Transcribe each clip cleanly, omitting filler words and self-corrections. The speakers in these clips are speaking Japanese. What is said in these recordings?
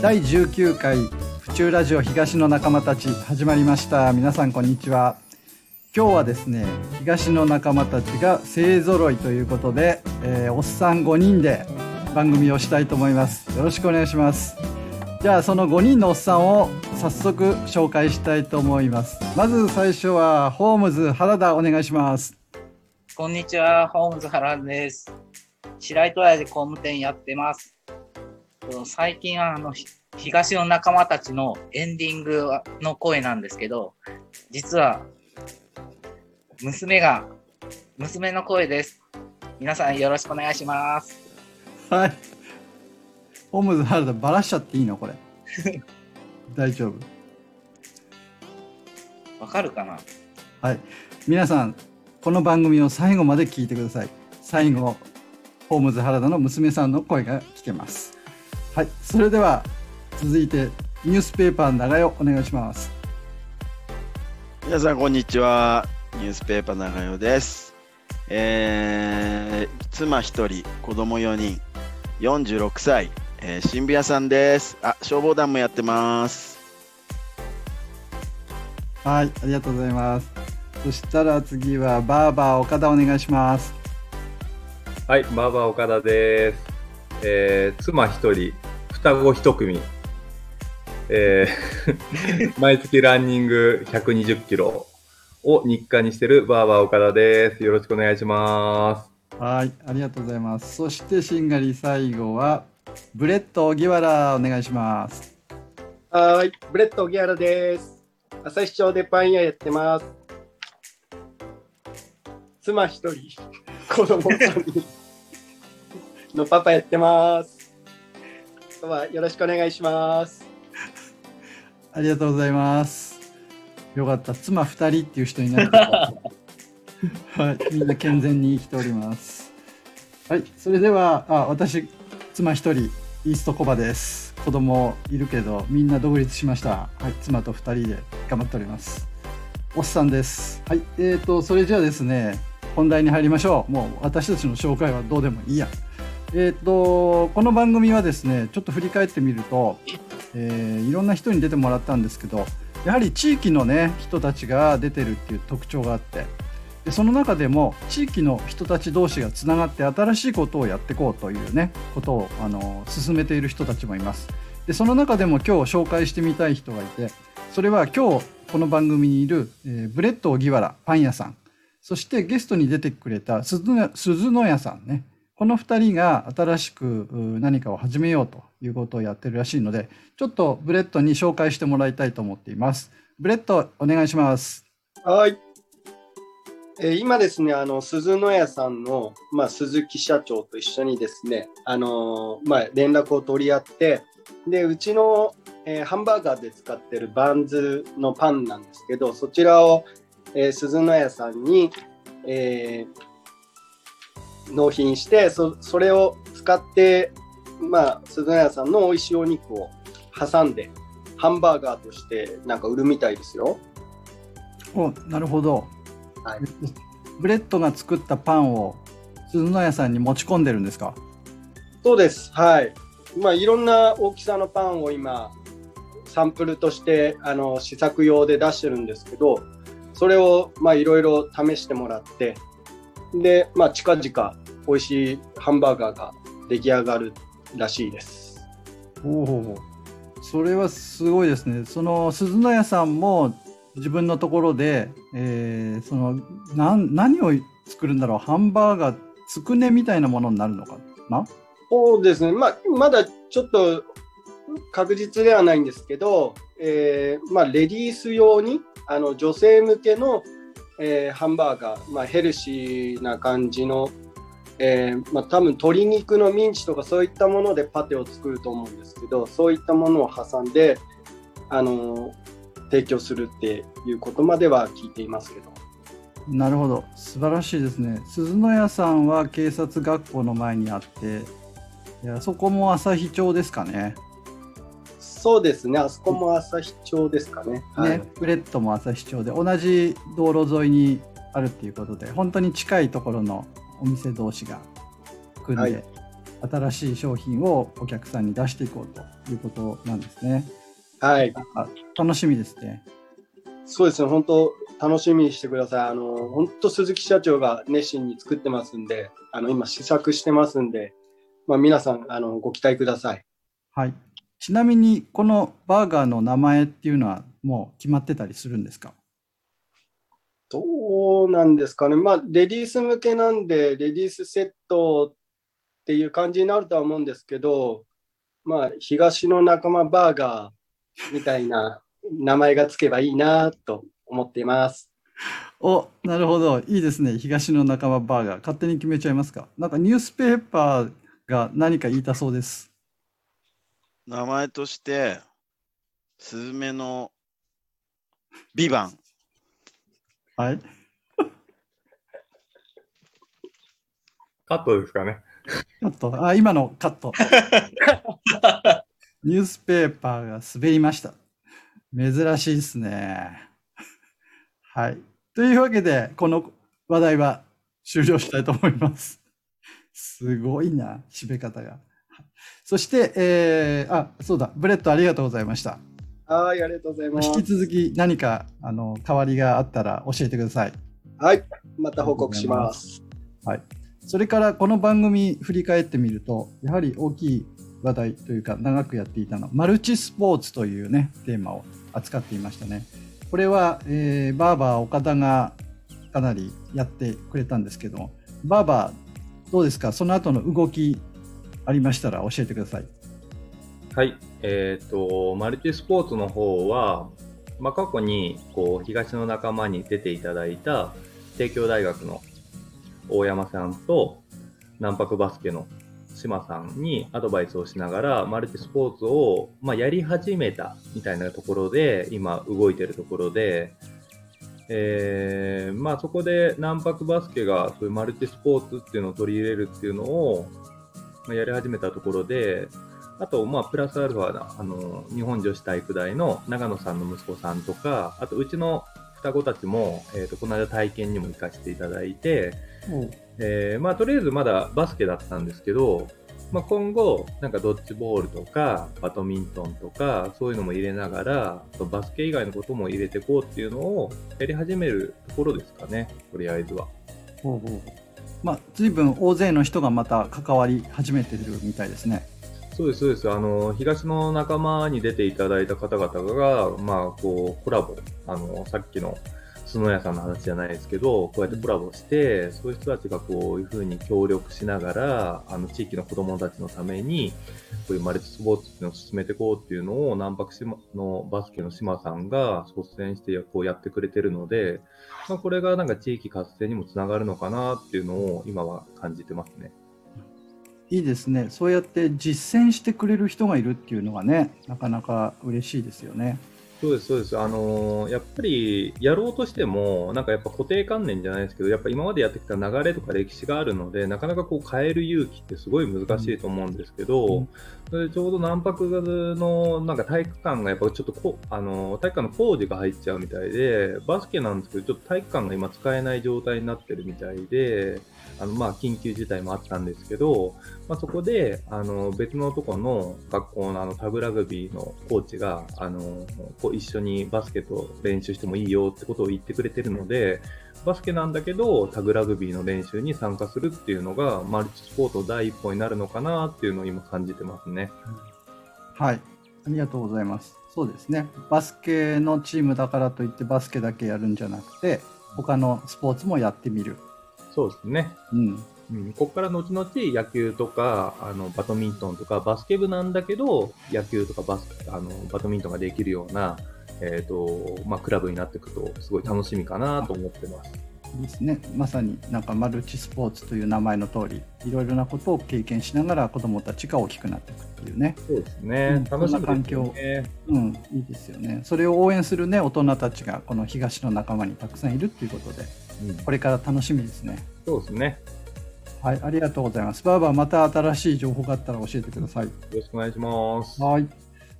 第19回府中ラジオ東の仲間たち始まりました。皆さんこんにちは。今日はですね、東の仲間たちが勢ぞろいということで、おっさん5人で番組をしたいと思います。よろしくお願いします。じゃあその5人のおっさんを早速紹介したいと思います。まず最初はホームズ原田、お願いします。こんにちは、ホームズ原田です。白井戸屋で工務店やってます。最近は東の仲間たちのエンディングの声なんですけど、実は娘の声です。皆さんよろしくお願いします。はい、ホームズ原田バラしちゃっていいのこれ大丈夫、わかるかな。はい、皆さんこの番組を最後まで聞いてください。最後ホームズ原田の娘さんの声が聞けます。はい、それでは続いてニュースペーパーの長代、お願いします。皆さんこんにちは、ニュースペーパー長代です。妻1人、子供4人、46歳、新聞屋さんです。消防団もやってます。はい、ありがとうございます。そしたら次はバーバー岡田、お願いします。はい、バーバー岡田です。妻1人、双子1組、毎月ランニング120キロを日課にしているバーバー岡田です。よろしくお願いします。はい、ありがとうございます。そしてしんがり、最後はブレット荻原、お願いします。はい、ブレット荻原です。朝日町でパン屋やってます。妻1人、子供3人のパパやってます。今日はよろしくお願いします。ありがとうございます。よかった、妻2人っていう人になって、はい、みんな健全に生きております。はい、それでは私妻1人イーストコバです。子供いるけどみんな独立しました。はい、妻と2人で頑張っております。おっさんです。はい、それじゃあですね、本題に入りましょう。もう私たちの紹介はどうでもいいや。この番組はですね、ちょっと振り返ってみると、いろんな人に出てもらったんですけど、やはり地域のね人たちが出てるっていう特徴があって、でその中でも地域の人たち同士がつながって新しいことをやっていこうというねことを進めている人たちもいます。でその中でも今日紹介してみたい人がいて、それは今日この番組にいる、ブレット荻原パン屋さん、そしてゲストに出てくれた鈴野屋さんね、この2人が新しく何かを始めようということをやってるらしいので、ちょっとブレットに紹介してもらいたいと思っています。ブレットお願いします。はい。今ですね、鈴野屋さんの、鈴木社長と一緒にですね、連絡を取り合って、でうちの、ハンバーガーで使ってるバンズのパンなんですけど、そちらを、鈴野屋さんに、納品して、 それを使って、鈴野屋さんの美味しいお肉を挟んでハンバーガーとしてなんか売るみたいですよ。お、なるほど、はい、ブレットが作ったパンを鈴野屋さんに持ち込んでるんですか。そうです、はい。いろんな大きさのパンを今サンプルとして試作用で出してるんですけど、それをいろいろ試してもらって、で、近々美味しいハンバーガーが出来上がるらしいです。おお、それはすごいですね。その鈴野屋さんも自分のところで、何を作るんだろう、ハンバーガーつくねみたいなものになるのかな。そうですね、まだちょっと確実ではないんですけど、レディース用に女性向けのハンバーガー、ヘルシーな感じの、多分鶏肉のミンチとかそういったものでパテを作ると思うんですけど、そういったものを挟んで、提供するっていうことまでは聞いていますけど。なるほど、素晴らしいですね。鈴野屋さんは警察学校の前にあって、いや、そこも朝日町ですかね。そうですね、あそこも朝日町ですかね。ブレットも朝日町で同じ道路沿いにあるっていうことで、本当に近いところのお店同士が組んで新しい商品をお客さんに出していこうということなんですね。はい。楽しみですね。そうですね、本当楽しみにしてください。本当鈴木社長が熱心に作ってますんで、今試作してますんで、皆さんご期待ください。はい。ちなみにこのバーガーの名前っていうのはもう決まってたりするんですか？どうなんですかね。レディース向けなんでレディースセットっていう感じになるとは思うんですけど、東の仲間バーガーみたいな名前がつけばいいなと思っています。お、なるほど、いいですね。東の仲間バーガー、勝手に決めちゃいますか。なんかニュースペーパーが何か言いたそうです。名前としてスズメのビバン。はい。カットですかね。カット。今のカット。ニュースペーパーが滑りました。珍しいですね。はい。というわけで、この話題は終了したいと思います。すごいな、締め方が。そして、そうだ、ブレットありがとうございました。はい、ありがとうございます。引き続き何か変わりがあったら教えてください。はい、また報告します。はい。それからこの番組振り返ってみると、やはり大きい話題というか長くやっていたのマルチスポーツというねテーマを扱っていましたね。これは、バーバー岡田がかなりやってくれたんですけど、バーバーどうですか、その後の動きありましたら教えてください。はい、マルチスポーツの方は、過去にこう東の仲間に出ていただいた帝京大学の大山さんと南博バスケの島さんにアドバイスをしながらマルチスポーツをやり始めたみたいなところで今動いてるところで、そこで南博バスケがそういうマルチスポーツっていうのを取り入れるっていうのをやり始めたところで、あとプラスアルファな日本女子体育大の長野さんの息子さんとか、あとうちの双子たちも、この間体験にも行かせていただいて、とりあえずまだバスケだったんですけど、今後なんかドッジボールとかバドミントンとかそういうのも入れながらバスケ以外のことも入れていこうっていうのをやり始めるところですかね、とりあえずは。随分大勢の人がまた関わり始めてるみたいですね。そうです。東の仲間に出ていただいた方々が、コラボ、さっきの角屋さんの話じゃないですけど、こうやってコラボして、そういう人たちがこういうふうに協力しながら、地域の子どもたちのために、こういうマルチスポーツっていうのを進めていこうっていうのを、南博のバスケの島さんが率先してこうやってくれてるので、これがなんか地域活性にもつながるのかなっていうのを今は感じてますね。いいですね。そうやって実践してくれる人がいるっていうのがね、なかなか嬉しいですよね。そうです。やっぱりやろうとしても、固定観念じゃないですけど、やっぱ今までやってきた流れとか歴史があるので、なかなかこう変える勇気ってすごい難しいと思うんですけど、でちょうど南博の体育館がやっぱちょっと体育館の工事が入っちゃうみたいで、バスケなんですけどちょっと体育館が今使えない状態になってるみたいで、緊急事態もあったんですけど、そこで別のとこの学校のタグラグビーのコーチが一緒にバスケと練習してもいいよってことを言ってくれてるので、バスケなんだけどタグラグビーの練習に参加するっていうのがマルチスポーツの第一歩になるのかなっていうのを今感じてますね。はい、ありがとうございます。そうですね、バスケのチームだからといってバスケだけやるんじゃなくて他のスポーツもやってみる。そうですね、ここから後々野球とかバドミントンとかバスケ部なんだけど野球とかバドミントンができるような、クラブになっていくとすごい楽しみかなと思ってます。ですね、まさにマルチスポーツという名前の通りいろいろなことを経験しながら子どもたちが大きくなっていくっていうね。そうですね、楽しみですね。そんな環境、いいですよね。それを応援する、大人たちがこの東の仲間にたくさんいるということで、これから楽しみですね。そうですね、はい、ありがとうございます。バーバー、また新しい情報があったら教えてください。よろしくお願いします。はい。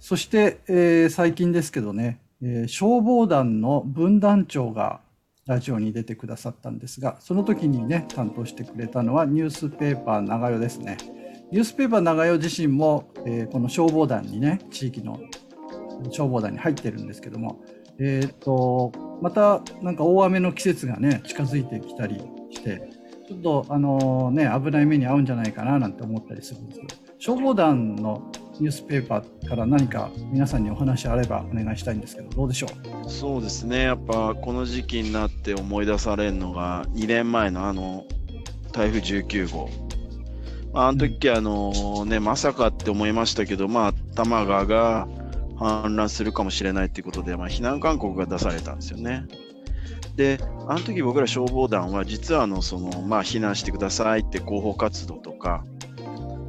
そして、最近ですけどね、消防団の分団長がラジオに出てくださったんですが、その時にね担当してくれたのはニュースペーパー長代ですね。ニュースペーパー長代自身も、この消防団にね、地域の消防団に入ってるんですけども、またなんか大雨の季節がね近づいてきたりしてちょっと危ない目に遭うんじゃないかななんて思ったりするんですけど、消防団のニュースペーパーから何か皆さんにお話あればお願いしたいんですけど、どうでしょう。そうですね、やっぱこの時期になって思い出されるのが2年前のあの台風19号、あの時まさかって思いましたけど、多摩川が氾濫するかもしれないということで、避難勧告が出されたんですよね。で、あの時僕ら消防団は実は避難してくださいって広報活動とか、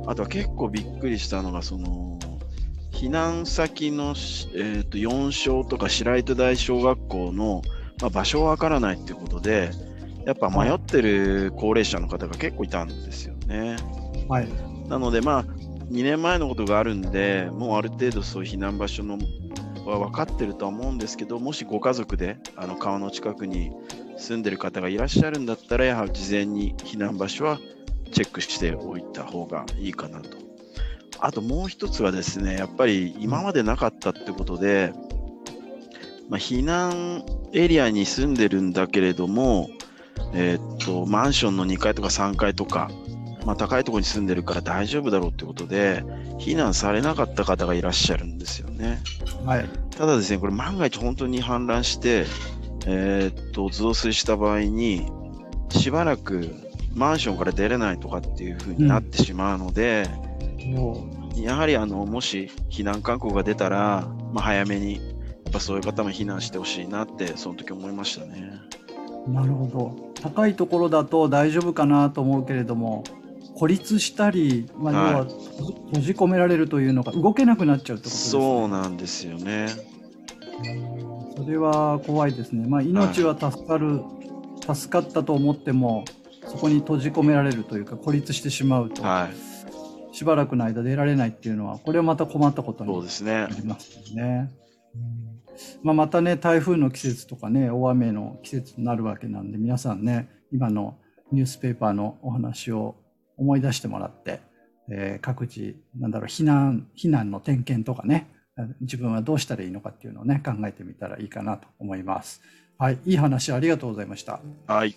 あとは結構びっくりしたのが避難先の、4小とか白糸台小学校の、場所はわからないということでやっぱ迷ってる高齢者の方が結構いたんですよね、はい、なので2年前のことがあるんで、もうある程度そういう避難場所は分かってるとは思うんですけど、もしご家族で川の近くに住んでる方がいらっしゃるんだったら、やはり事前に避難場所はチェックしておいた方がいいかなと。あともう一つはですね、やっぱり今までなかったってことで、避難エリアに住んでるんだけれども、マンションの2階とか3階とか高いところに住んでるから大丈夫だろうということで避難されなかった方がいらっしゃるんですよね、はい、ただですね、これ万が一本当に氾濫して、増水した場合にしばらくマンションから出れないとかっていう風になってしまうので、やはりもし避難勧告が出たら、早めにやっぱそういう方も避難してほしいなってその時思いましたね。なるほど、高いところだと大丈夫かなと思うけれども孤立したり、要は閉じ込められるというのか、動けなくなっちゃうってことですね。そうなんですよね。それは怖いですね。命は助かったと思ってもそこに閉じ込められるというか孤立してしまうと、しばらくの間出られないっていうのはこれはまた困ったことになりますね。そうですね。またね、台風の季節とかね大雨の季節になるわけなんで、皆さんね今のニュースペーパーのお話を思い出してもらって、各自避難の点検とかね、自分はどうしたらいいのかっていうのをね考えてみたらいいかなと思います。はい、いい話ありがとうございました。はい。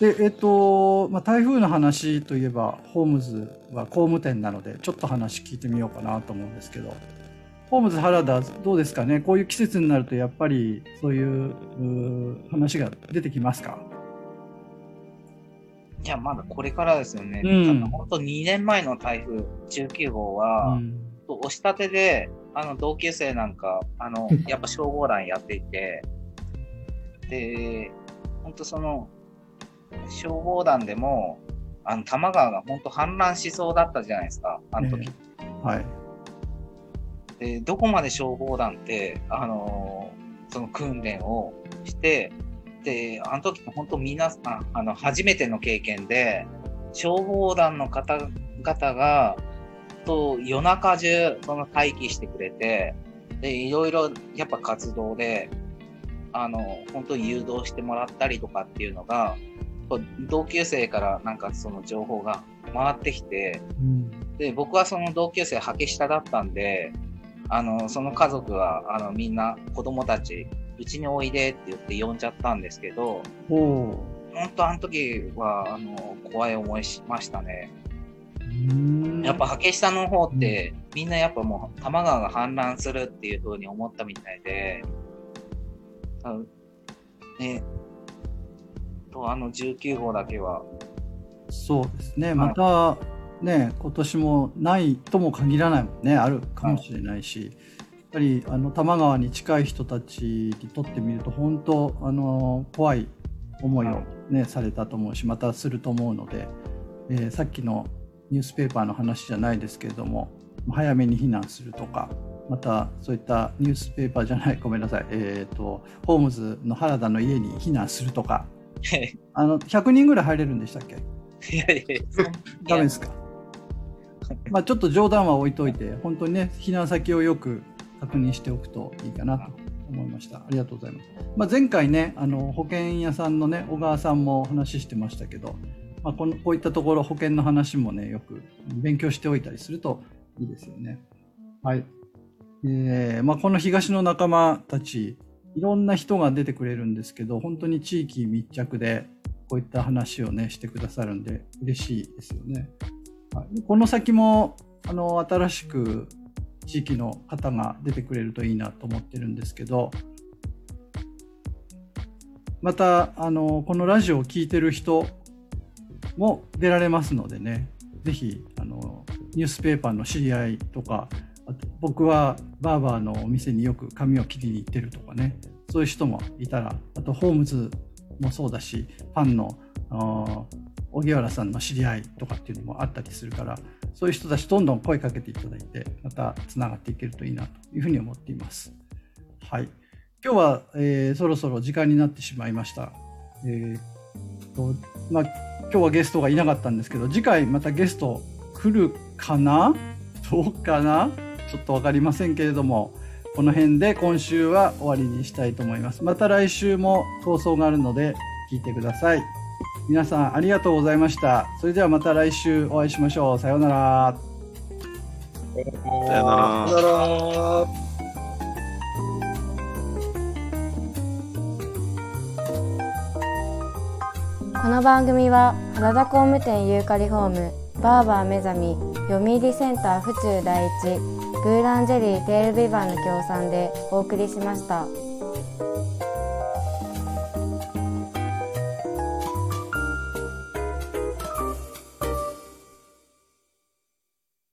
で、台風の話といえばホームズは工務店なのでちょっと話聞いてみようかなと思うんですけど、ホームズ原田どうですかね、こういう季節になるとやっぱりそういう話が出てきますか。いや、まだこれからですよね。本当2年前の台風19号は、押し立てで同級生なんかやっぱ消防団やっていてで、本当消防団でも多摩川が本当氾濫しそうだったじゃないですか、あの時、はい、でどこまで消防団ってその訓練をしてで、あの時って本当皆さん初めての経験で、消防団の方々がと夜中中待機してくれてで、いろいろやっぱ活動で本当に誘導してもらったりとかっていうのが同級生からなんかその情報が回ってきて、で僕はその同級生はけ下だったんで、その家族はみんな子供たちうちにおいでって言って呼んじゃったんですけど、本当あの時は怖い思いしましたね。やっぱハケ下の方って、みんなやっぱもう多摩川が氾濫するっていう風に思ったみたいで、ね、と19号だけはそうですね、またね今年もないとも限らないもんね、あるかもしれないし、やっぱり多摩川に近い人たちにとってみると本当怖い思いを、されたと思うしまたすると思うので、さっきのニュースペーパーの話じゃないですけれども早めに避難するとか、またそういったニュースペーパーじゃないごめんなさい、ホームズの原田の家に避難するとか100人ぐらい入れるんでしたっけダメですかちょっと冗談は置いといて本当にね避難先をよく確認しておくといいかなと思いました。ありがとうございます。前回ね、保険屋さんのね、小川さんもお話ししてましたけど、まあ、こういったところ保険の話もねよく勉強しておいたりするといいですよね。はい。まあ、この東の仲間たちいろんな人が出てくれるんですけど、本当に地域密着でこういった話をねしてくださるんで嬉しいですよね。はい、この先も新しく地域の方が出てくれるといいなと思ってるんですけど、またこのラジオを聞いてる人も出られますのでね、ぜひニュースペーパーの知り合いとか、あと僕はバーバーのお店によく髪を切りに行ってるとかね、そういう人もいたら、あとホームズもそうだし、パンの荻原さんの知り合いとかっていうのもあったりするから、そういう人たちどんどん声かけていただいて、またつながっていけるといいなというふうに思っています。はい、今日は、そろそろ時間になってしまいました。まあ、今日はゲストがいなかったんですけど、次回またゲスト来るかなどうかなちょっと分かりませんけれども、この辺で今週は終わりにしたいと思います。また来週も放送があるので聞いてください。皆さんありがとうございました。それではまた来週お会いしましょう。さようなら。さようなら。この番組は原田工務店ユーカリホーム、バーバーめざみ、読売センター府中第一、ブーランジェリーテールビバンの協賛でお送りしました。